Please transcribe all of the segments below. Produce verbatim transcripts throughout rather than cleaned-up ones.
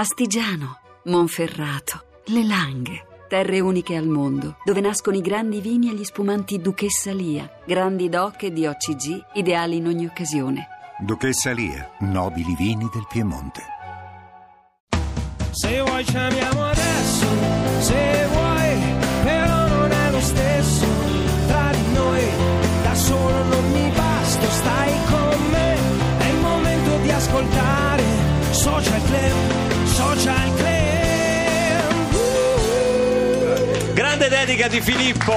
Astigiano, Monferrato, le Langhe, terre uniche al mondo, dove nascono i grandi vini e gli spumanti Duchessa Lia, grandi doc e di O C G, ideali in ogni occasione. Duchessa Lia, nobili vini del Piemonte. Se vuoi ci amiamo adesso, se vuoi, però non è lo stesso, tra di noi, da solo non mi basto, stai con me, è il momento di ascoltare Social Club, Social Club. Grande dedica di Filippo.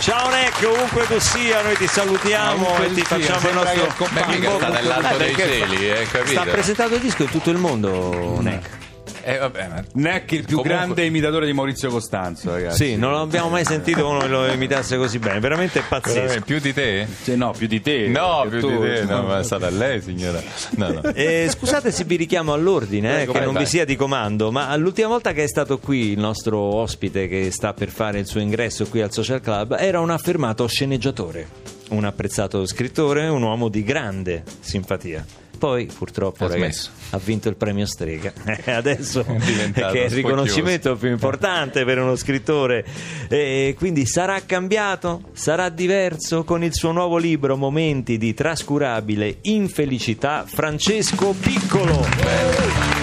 Ciao Nek, ovunque tu sia, noi ti salutiamo e ti facciamo il nostro compagno. Sta nell'alto dei cieli, eh, capito? Sta presentando il disco in tutto il mondo, mm. Nek. Eh, vabbè, ma... Nek, il più Comunque... grande imitatore di Maurizio Costanzo, ragazzi. Sì, non abbiamo mai sentito uno che lo imitasse così bene. Veramente è pazzesco. Più di te? Cioè, no, più di te. No, più tu, di te. No, no, ma è stata lei, signora. No, no. Eh, scusate se vi richiamo all'ordine, eh, Prego, che vai, non vai. vi sia di comando. Ma l'ultima volta che è stato qui il nostro ospite, che sta per fare il suo ingresso qui al Social Club, era un affermato sceneggiatore, un apprezzato scrittore, un uomo di grande simpatia. Poi purtroppo ragazzi, ha vinto il premio Strega, adesso è che è il riconoscimento più importante per uno scrittore, e quindi sarà cambiato, sarà diverso con il suo nuovo libro Momenti di trascurabile infelicità, Francesco Piccolo. Bello.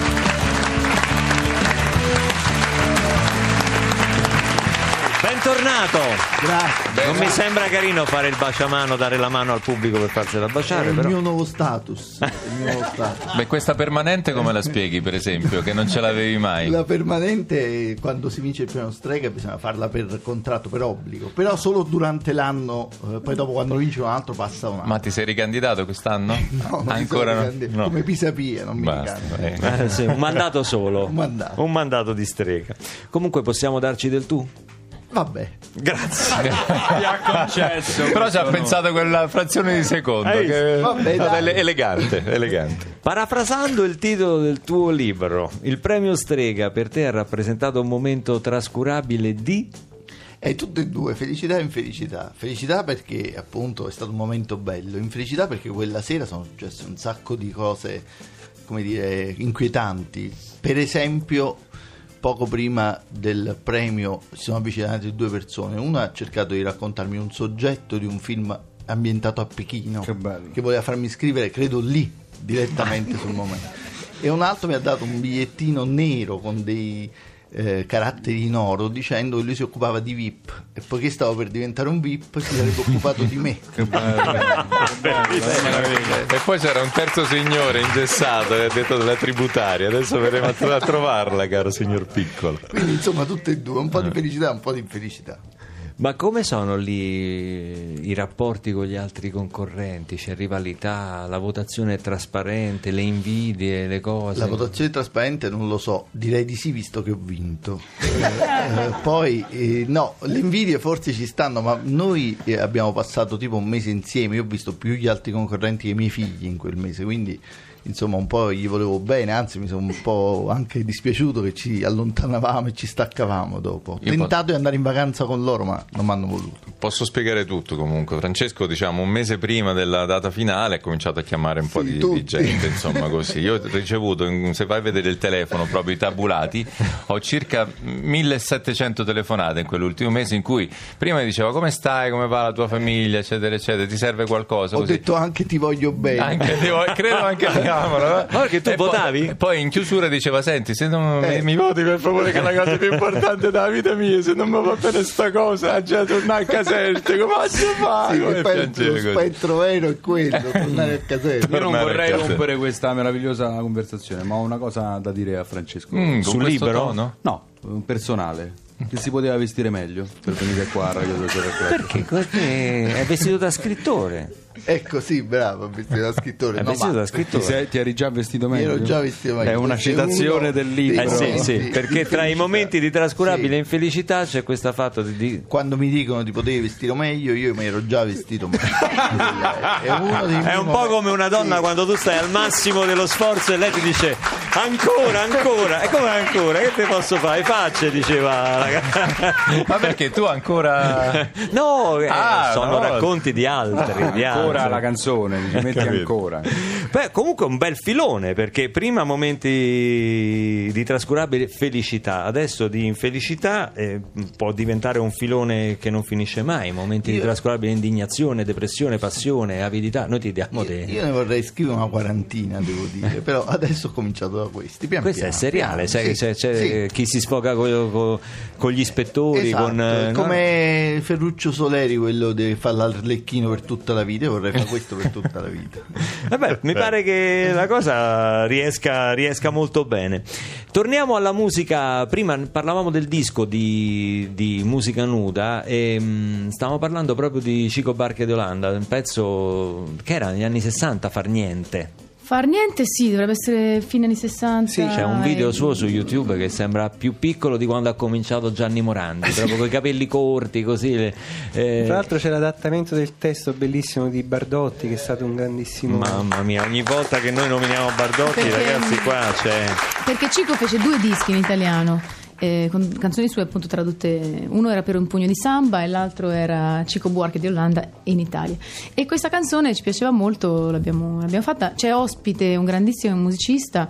Bentornato. Grazie. Non mi sembra carino fare il baciamano, dare la mano al pubblico per farsela baciare. È il però. mio nuovo status. Il mio nuovo status. Beh, questa permanente come la spieghi, per esempio, che non ce l'avevi mai? La permanente, quando si vince il premio Strega, bisogna farla per contratto, per obbligo. Però solo durante l'anno, poi dopo quando vince un altro passa un altro. Ma ti sei ricandidato quest'anno? No, ma ancora non... no. Come Pisapia, non mi ricordo. Eh. Eh, sì, un mandato solo. Un mandato. Un mandato di Strega. Comunque possiamo darci del tu? Vabbè, grazie. Mi ha concesso. Però ci ha pensato quella frazione di secondo. Ehi, che... vabbè, vabbè, elegante, elegante. Parafrasando il titolo del tuo libro, il premio Strega per te ha rappresentato un momento trascurabile di... E tutte e due, felicità e infelicità. Felicità perché appunto è stato un momento bello, infelicità perché quella sera sono successe un sacco di cose, come dire, inquietanti. Per esempio... Poco prima del premio si sono avvicinate due persone. Una ha cercato di raccontarmi un soggetto di un film ambientato a Pechino, che, bello. che voleva farmi scrivere, credo lì, direttamente sul momento. E un altro mi ha dato un bigliettino nero con dei eh, caratteri in oro, dicendo che lui si occupava di V I P. E poiché stavo per diventare un V I P, si sarebbe occupato di me. Che bello, bello, bello, bello. E poi c'era un terzo signore ingessato che ha detto della tributaria. Adesso verremo a trovarla, caro signor Piccolo. Quindi insomma tutte e due, un po' di felicità, un po' di infelicità. Ma come sono lì i rapporti con gli altri concorrenti? C'è rivalità, la votazione è trasparente, le invidie, le cose? La votazione è trasparente non lo so, direi di sì visto che ho vinto. eh, poi eh, no, le invidie forse ci stanno, ma noi eh, abbiamo passato tipo un mese insieme, io ho visto più gli altri concorrenti che i miei figli in quel mese, quindi... Insomma un po' gli volevo bene, anzi mi sono un po' anche dispiaciuto che ci allontanavamo e ci staccavamo dopo. Ho tentato po- di andare in vacanza con loro ma non mi hanno voluto. Posso spiegare tutto comunque. Francesco diciamo un mese prima della data finale ha cominciato a chiamare un po' sì, di, di gente insomma così. Io ho ricevuto, se vai a vedere il telefono proprio i tabulati, ho circa millesettecento telefonate in quell'ultimo mese in cui prima mi diceva come stai, come va la tua famiglia eccetera eccetera, ti serve qualcosa? Ho così. detto anche ti voglio bene. Anche ti voglio, credo anche a Ma perché tu e votavi? Poi, poi in chiusura diceva: senti, se non eh. mi voti per favore, che è la cosa più importante della vita mia, se non mi va bene sta cosa, già tornare a Caserta. Come faccio a fare? Lo spettro vero è quello, tornare a Caserta. Io non vorrei rompere questa meravigliosa conversazione, ma ho una cosa da dire a Francesco. Mm, Sul libero? No? no, un personale. Che si poteva vestire meglio per venire qua a Radio Social Club. Perché? È vestito da scrittore. Ecco sì, bravo, vestito da scrittore. È no, vestito da scrittore. Ti, sei, ti eri già vestito meglio. Ero già vestito meglio. È una citazione del libro. Eh, sì, sì, di, perché di tra i momenti di trascurabile sì. infelicità c'è questo fatto di, di... Quando mi dicono ti potevi vestire meglio, io mi ero già vestito meglio. È, uno dei è un po' momenti. Come una donna sì. quando tu stai al massimo dello sforzo e lei ti dice ancora, ancora. E come ancora? Che te posso fare? Facce, diceva. Ma perché tu ancora no eh, ah, sono no. racconti di altri, di ancora altri. La canzone metti ancora. Beh, comunque un bel filone perché prima momenti di, di trascurabile felicità, adesso di infelicità, eh, può diventare un filone che non finisce mai, momenti io, di trascurabile indignazione, depressione, passione, avidità, noi ti diamo te. Io ne vorrei scrivere una quarantina, devo dire, però adesso ho cominciato da questi. Pian Questo piano, è seriale, piano, sai, sì, c'è, c'è sì. chi si sfoga con, con, con gli ispettori, esatto, con, come no? Ferruccio Soleri, quello deve fare l'arlecchino per tutta la vita, vorrei fare questo per tutta la vita. Vabbè, mi pare che la cosa riesca, riesca molto bene. Torniamo alla musica. Prima parlavamo del disco di, di Musica Nuda e mh, stavamo parlando proprio di Chico Buarque de Hollanda, un pezzo che era negli anni sessanta, Far Niente. Far Niente, sì, dovrebbe essere fine anni sessanta. Sì, c'è un video e... suo su YouTube che sembra più piccolo di quando ha cominciato Gianni Morandi, proprio con i capelli corti così. Le, eh... Tra l'altro c'è l'adattamento del testo bellissimo di Bardotti, che è stato un grandissimo... Mamma mia, ogni volta che noi nominiamo Bardotti, perché, ragazzi, qua c'è... Perché Chico fece due dischi in italiano, eh, con canzoni sue appunto tradotte. Uno era Per un pugno di samba e l'altro era Chico Buarque de Hollanda in Italia, e questa canzone ci piaceva molto, l'abbiamo, l'abbiamo fatta. C'è ospite un grandissimo musicista,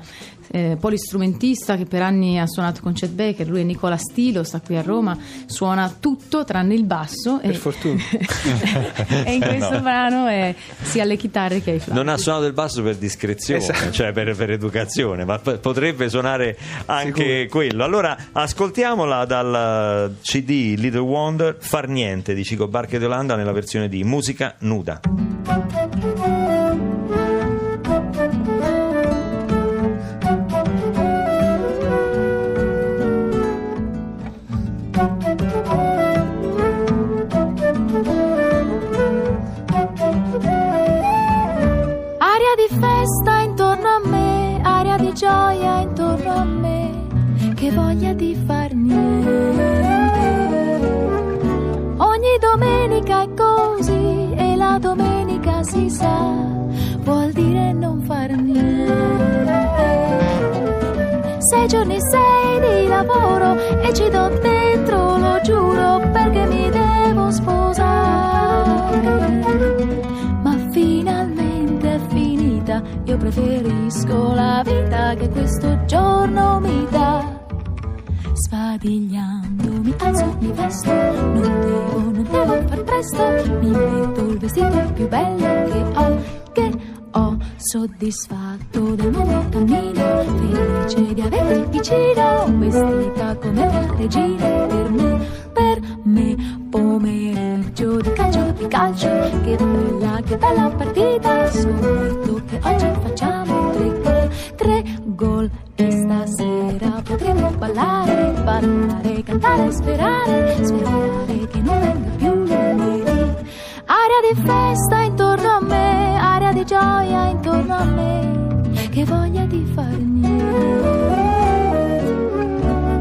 eh, polistrumentista, che per anni ha suonato con Chet Baker, lui è Nicola Stilo, sta qui a Roma, suona tutto tranne il basso, per e... fortuna e in questo no. brano è sia alle chitarre che ai flauti. Non ha suonato il basso per discrezione, esatto, cioè per, per educazione, ma p- potrebbe suonare anche sicuro quello. Allora ascoltiamola dal C D Little Wonder, Far Niente di Chico Buarque de Hollanda nella versione di Musica Nuda. Aria di festa intorno a me, aria di gioia intorno a me, che voglia di far niente. Ogni domenica è così, e la domenica si sa vuol dire non far niente. Sei giorni, sei di lavoro, e ci do dentro, lo giuro, perché mi devo sposare. Ma finalmente è finita, io preferisco la vita che questo giorno mi dà. Sfadigliando mi alzo, mi vesto, non devo, non devo far presto, mi metto il vestito più bello che ho, che ho, soddisfatto del nuovo cammino, felice di averti vicino, vestita come una regina per me, per me, pomeriggio di calcio, di calcio, che bella, che bella partita, scommetto che oggi facciamo tre gol, tre gol, e stasera potremo ballare, ballare, cantare, sperare, sperare che non venga più lunedì. Aria di festa intorno a me, aria di gioia intorno a me, che voglia di far niente.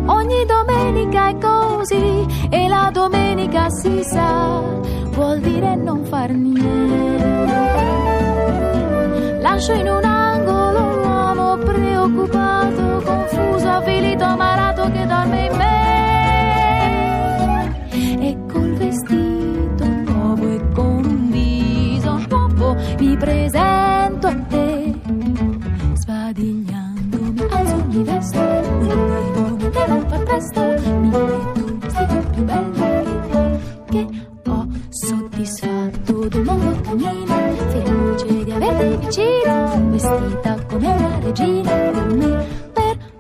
Ogni domenica è così, e la domenica si sa vuol dire non far niente. Lascio in un angolo un uomo preoccupato, confuso, avvilito, amarato, che dorme in me, e col vestito nuovo e con un viso nuovo mi presento a te. Sbadigliandomi alzo, mi vesto, non devo, non devo far presto, mi metto un vestito più bello che ho, che ho, soddisfatto del nuovo cammino, felice di averti vicino, vestita come una regina per me,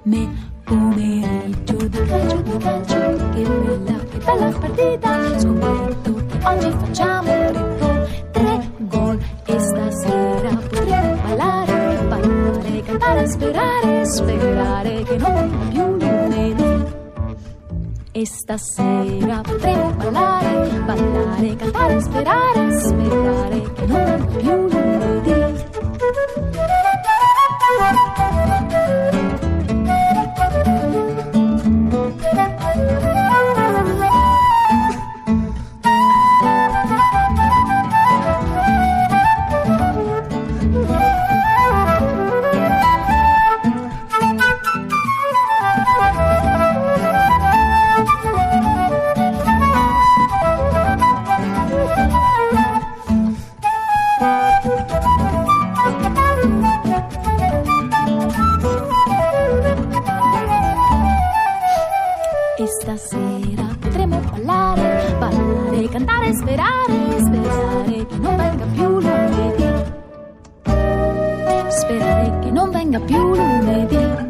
me, pomeriggio di calcio, di calcio, che bella, che bella partita, scommetto che oggi facciamo tre gol, tre gol, e stasera potremo ballare, ballare, cantare, sperare, sperare che non venga più lunedì. E stasera potremo ballare, ballare, cantare, sperare, sperare che non venga più lunedì. Bye. stasera potremo ballare, ballare, cantare, sperare, sperare che non venga più lunedì, sperare che non venga più lunedì.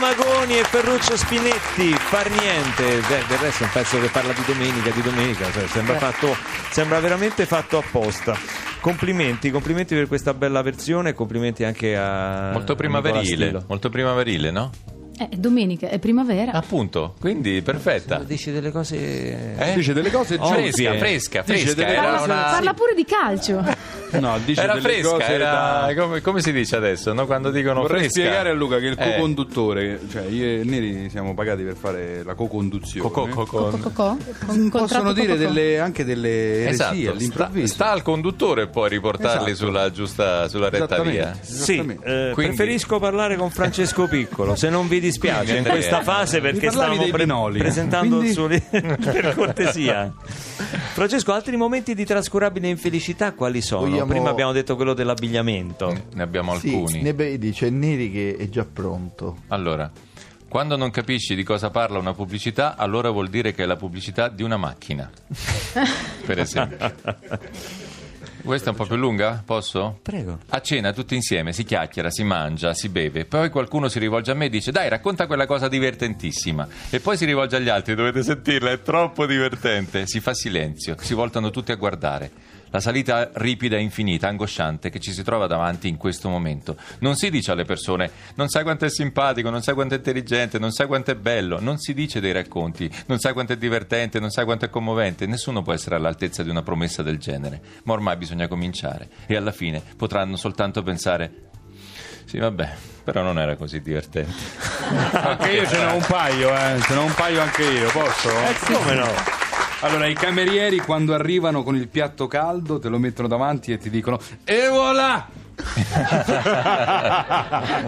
Magoni e Ferruccio Spinetti, far niente. Beh, del resto è un pezzo che parla di domenica, di domenica, cioè, sembra, fatto, sembra veramente fatto apposta. Complimenti, complimenti per questa bella versione, complimenti anche a molto primaverile, molto primaverile, no? Eh, domenica è primavera. Appunto, quindi perfetta. Dice delle cose, eh? Dice delle cose oh, fresca, fresca, fresca. Delle... Parla, una... parla pure di calcio. No, dice era delle fresca, cose era... Da... Come, come si dice adesso, no? Quando dicono vorrei fresca. Spiegare a Luca che il eh. co-conduttore, cioè io e Neri siamo pagati per fare la co-conduzione. Possono dire anche delle eresie all'improvviso. Sta al conduttore poi riportarli sulla giusta, sulla retta via. Sì, preferisco parlare con Francesco Piccolo, se non vi dispiace in questa fase, perché stavamo pre- presentando quindi... il suo li- per cortesia. Francesco, altri momenti di trascurabile infelicità quali sono? Vogliamo... Prima abbiamo detto quello dell'abbigliamento. Ne abbiamo alcuni. Sì, ne be- dice Neri che è già pronto. Allora, quando non capisci di cosa parla una pubblicità, allora vuol dire che è la pubblicità di una macchina. Per esempio. Questa è un po' più lunga? Posso? Prego. A cena tutti insieme si chiacchiera, si mangia, si beve. Poi qualcuno si rivolge a me e dice: dai, racconta quella cosa divertentissima. E poi si rivolge agli altri: dovete sentirla, è troppo divertente. Si fa silenzio, si voltano tutti a guardare. La salita ripida e infinita, angosciante, che ci si trova davanti in questo momento. Non si dice alle persone: non sai quanto è simpatico, non sai quanto è intelligente, non sai quanto è bello. Non si dice dei racconti, non sai quanto è divertente, non sai quanto è commovente. Nessuno può essere all'altezza di una promessa del genere, ma ormai bisogna cominciare. E alla fine potranno soltanto pensare: sì, vabbè, però non era così divertente. Anche io ce n'ho un paio, eh. Ce n'ho un paio anche io, posso? Eh, sì. Come no? Allora, i camerieri quando arrivano con il piatto caldo te lo mettono davanti e ti dicono: e voilà!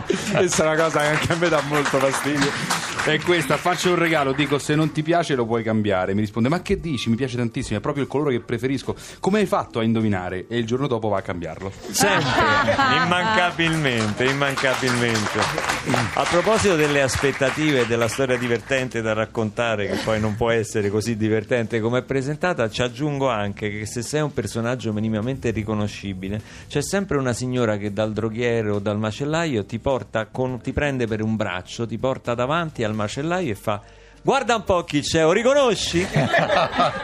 Questa è una cosa che anche a me dà molto fastidio. È questa: faccio un regalo, dico se non ti piace lo puoi cambiare. Mi risponde: ma che dici? Mi piace tantissimo, è proprio il colore che preferisco. Come hai fatto a indovinare? E il giorno dopo va a cambiarlo. Sempre, immancabilmente, immancabilmente. A proposito delle aspettative e della storia divertente da raccontare, che poi non può essere così divertente come è presentata, ci aggiungo anche che se sei un personaggio minimamente riconoscibile, c'è sempre una signora che dal droghiere o dal macellaio ti porta con, ti prende per un braccio, ti porta davanti al macellaio e fa: guarda un po' chi c'è, o riconosci?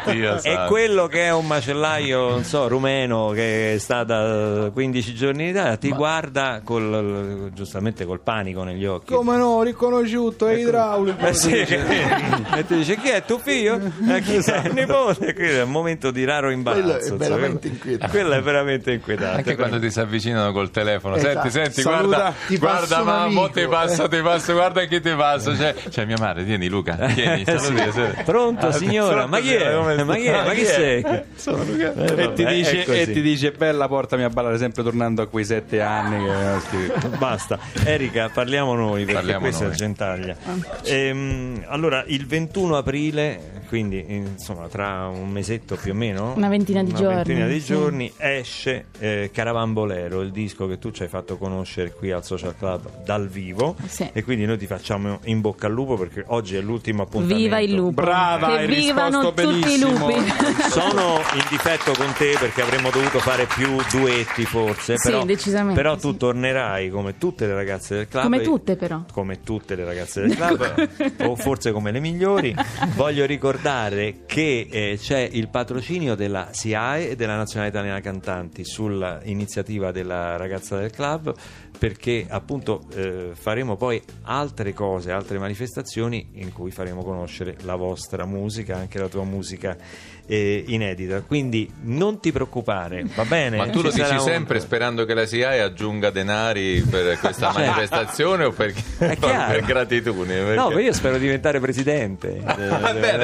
Dio e santo. Quello che è un macellaio, non so, rumeno, che è stata quindici giorni in Italia, ti Ma... guarda col, giustamente col panico negli occhi. Come no, riconosciuto, è idraulico. Eh sì, che... e ti dice: chi è, tuo figlio? Eh, chi esatto. è, nipote? È un momento di raro imbarazzo. Quello è veramente inquietante. Quello è veramente inquietante. Anche quando ti si avvicinano col telefono. Esatto. Senti, senti, Saluta, guarda, guarda mamma, ti passo, ti passo, guarda chi ti passo. C'è cioè, cioè, mia madre, vieni Luca. Vieni, sì. Via, pronto, ah, signora, ma chi è? Ma chi è? Ma chi sei? E ti dice, e ti dice: bella, portami a ballare, sempre tornando a quei sette anni. Che... Basta, Erika, parliamo noi perché parliamo questa noi. È Gentaglia. Ehm, allora, il ventuno aprile, quindi insomma tra un mesetto più o meno, una ventina di una giorni, ventina di giorni sì. esce eh, Caravan Bolero, il disco che tu ci hai fatto conoscere qui al Social Club dal vivo. Sì. E quindi noi ti facciamo in bocca al lupo perché oggi è l'ultimo appuntamento. Viva il lupo. Brava, che hai vivano tutti i lupi. Sono in difetto con te perché avremmo dovuto fare più duetti forse, sì, però, decisamente, però sì. Tu tornerai come tutte le ragazze del club, come tutte però come tutte le ragazze del club o forse come le migliori. Voglio ricordare che eh, c'è il patrocinio della S I A E e della Nazionale Italiana Cantanti sull'iniziativa della ragazza del club, perché appunto eh, faremo poi altre cose, altre manifestazioni in cui faremo conoscere la vostra musica, anche la tua musica eh, inedita, quindi non ti preoccupare, va bene? Ma tu lo dici sempre un... sperando che la S I A E aggiunga denari per questa cioè... manifestazione o per, per gratitudine? Perché... No, io spero diventare presidente. Beh,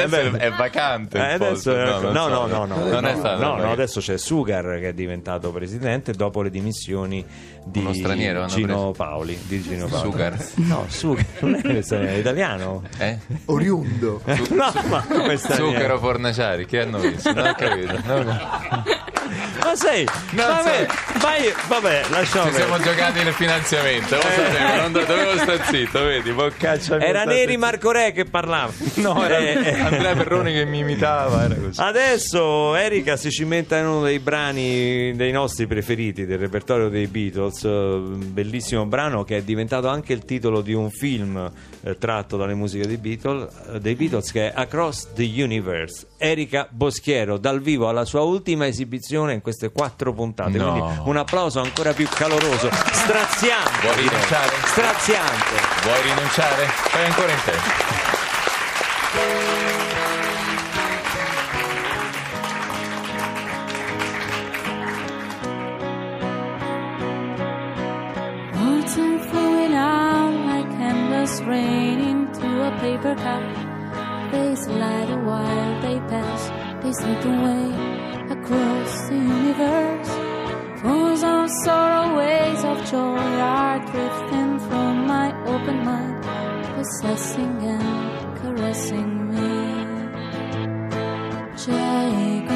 adesso è vacante eh, adesso è... No, no, no, no, no, no, non è stato no, no, adesso c'è Sugar che è diventato presidente dopo le dimissioni di uno straniero Gino Paoli, di Gino Paoli. Sugar. No, Sugar non è italiano. Eh? Oriundo. Su- no, ma come Zucchero Fornaciari, che hanno visto? Non ho capito. No, no. Ma sei? Non vabbè, so. vai, vabbè, lasciamo. Ci siamo giocati il finanziamento, lo sapevo, non dovevo star zitto, vedi, boccaccia. Era Neri Marco Re che parlava. No, era eh. Andrea Perroni che mi imitava, era così. Adesso Erika si cimenta in uno dei brani dei nostri preferiti del repertorio dei Beatles, bellissimo brano che è diventato anche il titolo di un film eh, tratto dalle musiche dei Beatles, dei Beatles, che è Across the Universe. Erika Boschiero dal vivo alla sua ultima esibizione in queste quattro puntate, no. Quindi un applauso ancora più caloroso, straziante. Vuoi rinunciare? Straziante. Vuoi rinunciare? Fai ancora in te. Rain into a paper cup. They slide a while, they pass, they slip away across the universe. Fools of sorrow, waves of joy are drifting from my open mind, possessing and caressing me. Chico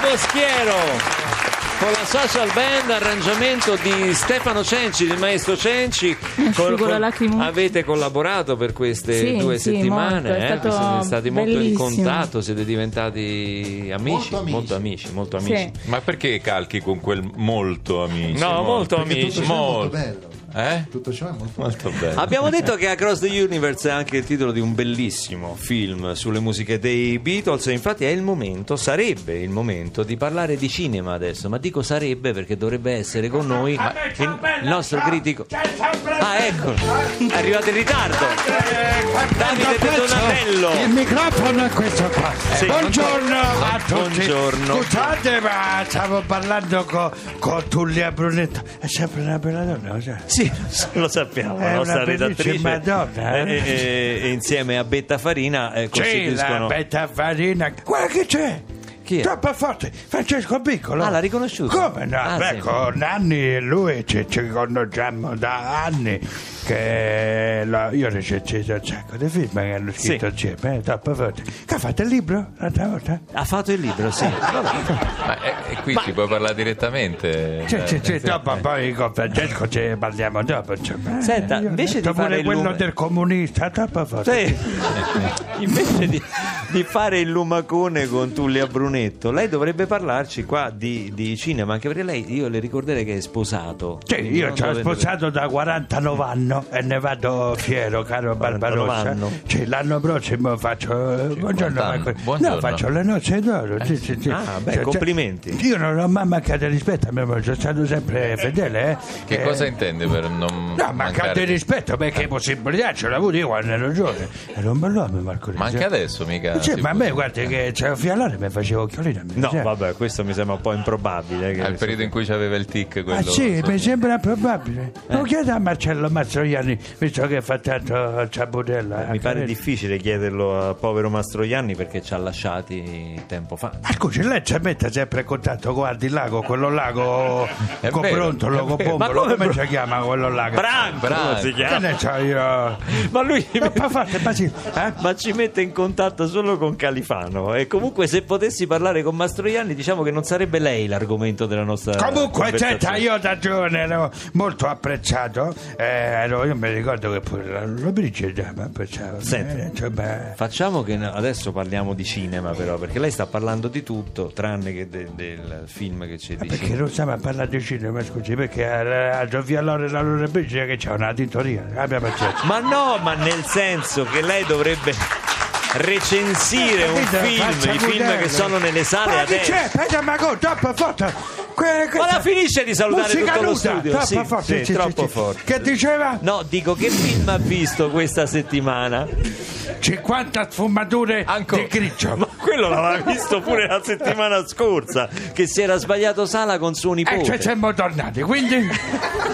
Boschiero con la Social Band, arrangiamento di Stefano Cenci, del maestro Cenci. Col, col, avete collaborato per queste sì, due sì, settimane, molto, eh? Siete stati bellissimo. Molto in contatto, siete diventati amici, molto amici, molto amici, molto amici. Sì. Ma perché calchi con quel molto amici? No, molto, molto amici, molto bello. Eh? Tutto ciò è molto, molto bello. Abbiamo detto che Across the Universe è anche il titolo di un bellissimo film sulle musiche dei Beatles. Infatti è il momento, sarebbe il momento di parlare di cinema adesso. Ma dico sarebbe perché dovrebbe essere con noi il nostro critico. Ah, eccolo, è arrivato in ritardo Davide Donatello. Donatello. Il microfono è questo qua. Sì, buongiorno a tutti. Buongiorno. Scusate, ma stavo parlando con co Tullio Brunetto. È sempre una bella donna, cioè. Sì, lo sappiamo. È la nostra redattrice. Madonna, eh? e, e, e insieme a Betta Farina eh, costituiscono. Sì, Betta Farina. Guarda che c'è. Troppo forte, Francesco Piccolo. Ah, l'ha riconosciuto? Come no? Ah, beh, sì. Con Nanni e lui ci, ci conosciamo da anni. Che la, io ho recensito un sacco di film che hanno scritto insieme. Sì. Troppo forte. Che ha fatto il libro l'altra volta? Ha fatto il libro, sì. Ma e, e qui Ma... si può parlare direttamente. Sì, sì, sì, dopo poi con Francesco ci parliamo dopo. Insomma. Senta, io invece di fare il quello lume... del comunista, troppo forte. Sì. Invece di, di fare il lumacone con Tullio Brunetto, lei dovrebbe parlarci qua di, di cinema, anche perché lei, io le ricorderei che è sposato. Sì, io sono sposato da quarantanove anni e ne vado fiero, caro Barbarossa. Cioè, l'anno prossimo faccio buongiorno, Marco. Buongiorno. No, faccio le nozze d'oro. Eh, sì, sì, sì. Ah, beh, cioè, complimenti. Io non ho mai mancato rispetto, sono stato sempre fedele. Eh. Che eh. cosa intende per non no, mancato di rispetto? Beh, che possibilità ce l'ho avuto io quando ero giovane. Era un bell'uomo, Marco Re. Ma anche adesso, mica. Cioè, ma a me, guarda, che c'è un fialare mi facevo. No, vabbè, questo mi sembra un po' improbabile. Che al periodo sembra... in cui c'aveva il tic, quello. Ah, sì, so. Mi sembra probabile. Non eh. chieda a Marcello Mazzoliani, visto che fa tanto ciabudella. Eh, mi pare lei. difficile chiederlo al povero Mastroianni perché ci ha lasciati tempo fa. Ma scusi, lei ci mette sempre in contatto con il lago, quello lago Coprontolo, Copombolo. Come bro... si chiama quello lago? Branco, Branco. Si chiama. Che ne so io. Ma lui mi... ma, fate, ma, ci... Eh? ma ci mette in contatto solo con Califano. E comunque se potessi parlare con Mastroianni, diciamo che non sarebbe lei l'argomento della nostra. Comunque, senta, io da giovane ero molto apprezzato. Eh, ero, io mi ricordo che pure la Lollobrigida mi apprezzava. Senta, eh, cioè, beh... facciamo che adesso parliamo di cinema, però, perché lei sta parlando di tutto tranne che de, del film che c'è. Ma perché non stiamo a parlare di cinema, scusi, perché a, a Giovialore la Lollobrigida che c'è una tintoria. Abbia pazienza. Ma no, ma nel senso che lei dovrebbe recensire eh, un film, i film che sono nelle sale ma adesso. C'è? Pensa, ma con troppo forte. Que, que, ma la finisce di salutare tutto nuda, lo studio. Troppo sì, forte, sì, sì, sì, troppo sì, forte. Che diceva? No, dico che film ha visto questa settimana? cinquanta sfumature Anco... di grigio. Ma quello l'aveva visto pure la settimana scorsa, che si era sbagliato sala con suo nipote. E cioè siamo tornati, quindi.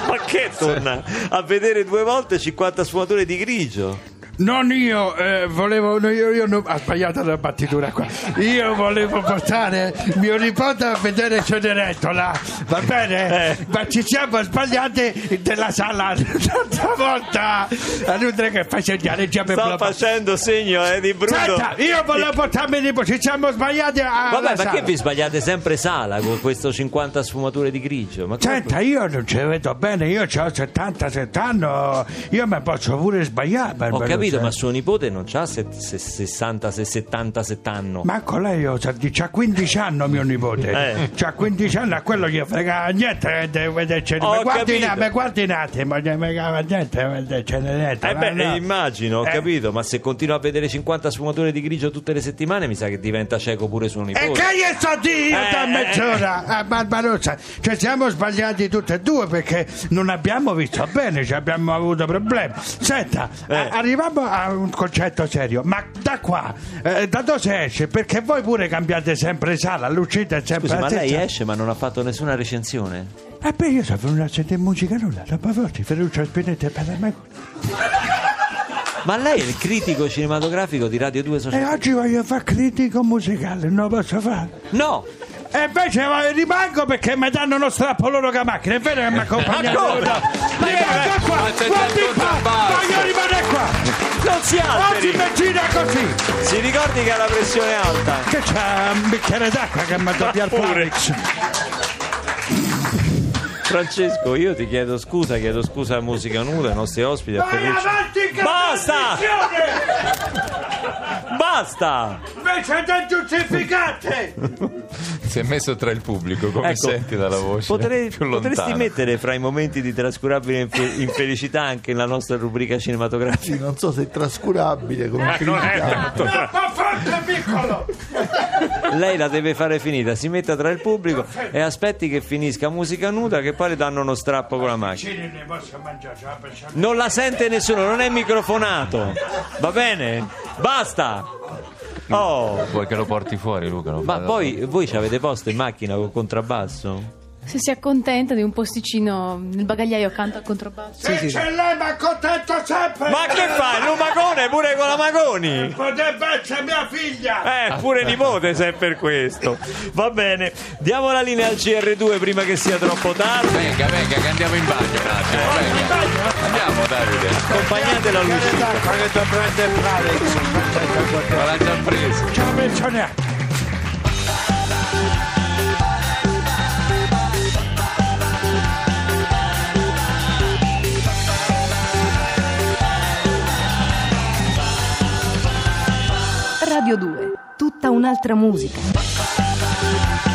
Ma che torna a vedere due volte cinquanta sfumature di grigio? Non io, eh, volevo. Io, io non, ha sbagliato la battitura qua. Io volevo portare mio nipote a vedere Cenerentola, va bene? Eh. Ma ci siamo sbagliati della sala l'altra volta. A Nudre che fa segnare. Già sto bloc- facendo segno eh, di brutto. Senta, io volevo portarmi il nipote. Ci siamo sbagliati. Vabbè, ma che vi sbagliate sempre sala con questo cinquanta sfumature di grigio? Ma senta, come... io non ci vedo bene. Io ho settantasette anni. Io mi posso pure sbagliare. Per okay. Capito, ma suo nipote non c'ha sessanta settanta anni. Ma con lei c'ha quindici anni mio nipote. Eh. C'ha quindici anni, a quello gli frega niente. Guardi, na, guardi un attimo, non mi frega niente. Ce n'è niente. Eh beh, no. Immagino, ho eh. capito, ma se continua a vedere cinquanta sfumature di grigio tutte le settimane, mi sa che diventa cieco pure suo nipote. E che gli sto di io eh. da mezz'ora a Barbarossa? Cioè, siamo sbagliati tutti e due perché non abbiamo visto bene, cioè abbiamo avuto problemi. Senta, eh. arrivare a un concetto serio, ma da qua eh, da dove esce? Perché voi pure cambiate sempre sala, l'uscita è sempre. Scusi, ma lei esce ma non ha fatto nessuna recensione? Eh beh, io sono venuto a sentire Musica Nuda, troppo forte, Ferruccio Spinetti e Betta Farina. Ma lei è il critico cinematografico di Radio due Social. E oggi voglio fare critico musicale, non lo posso fare? No! E invece rimango perché mi danno uno strappo loro che macchina, è vero che mi accompagnano? Ma come? Ma io sto qua, guardi qua, voglio rimanere qua! Non si alteri! Oggi mi gira così! Si ricordi che ha la pressione alta? Che c'è un bicchiere d'acqua che mi doppia il Parex. Francesco, io ti chiedo scusa, chiedo scusa a Musica Nuda, ai nostri ospiti. Vai avanti, basta! Basta! Invece da giustificate! Si è messo tra il pubblico, come ecco, senti dalla voce. Potrei, più potresti mettere fra i momenti di trascurabile infelicità anche la nostra rubrica cinematografica? Sì, non so se è trascurabile come eh, non è tanto. No, ma forte piccolo! Lei la deve fare finita, si metta tra il pubblico e aspetti che finisca Musica Nuda, che poi le danno uno strappo con la macchina. Non la sente nessuno, non è microfonato, va bene? Basta! Oh. Vuoi che lo porti fuori, Luca? Lo Ma poi fuori. Voi ci avete posto in macchina con contrabbasso? Se si accontenta di un posticino nel bagagliaio accanto al contrabbasso. Se sì, sì, ce l'hai, ma accontento sempre. Ma che fai? Lo magone pure con la Magoni. Potrebbe essere mia figlia. Eh, pure nipote se è per questo. Va bene, diamo la linea al C R due prima che sia troppo tardi. Venga, venga, che andiamo in bagno un attimo. Venga. Andiamo, Davide. Accompagnate la luce. Ma l'ha già preso. Ciao, pensionato. Radio due, tutta un'altra musica.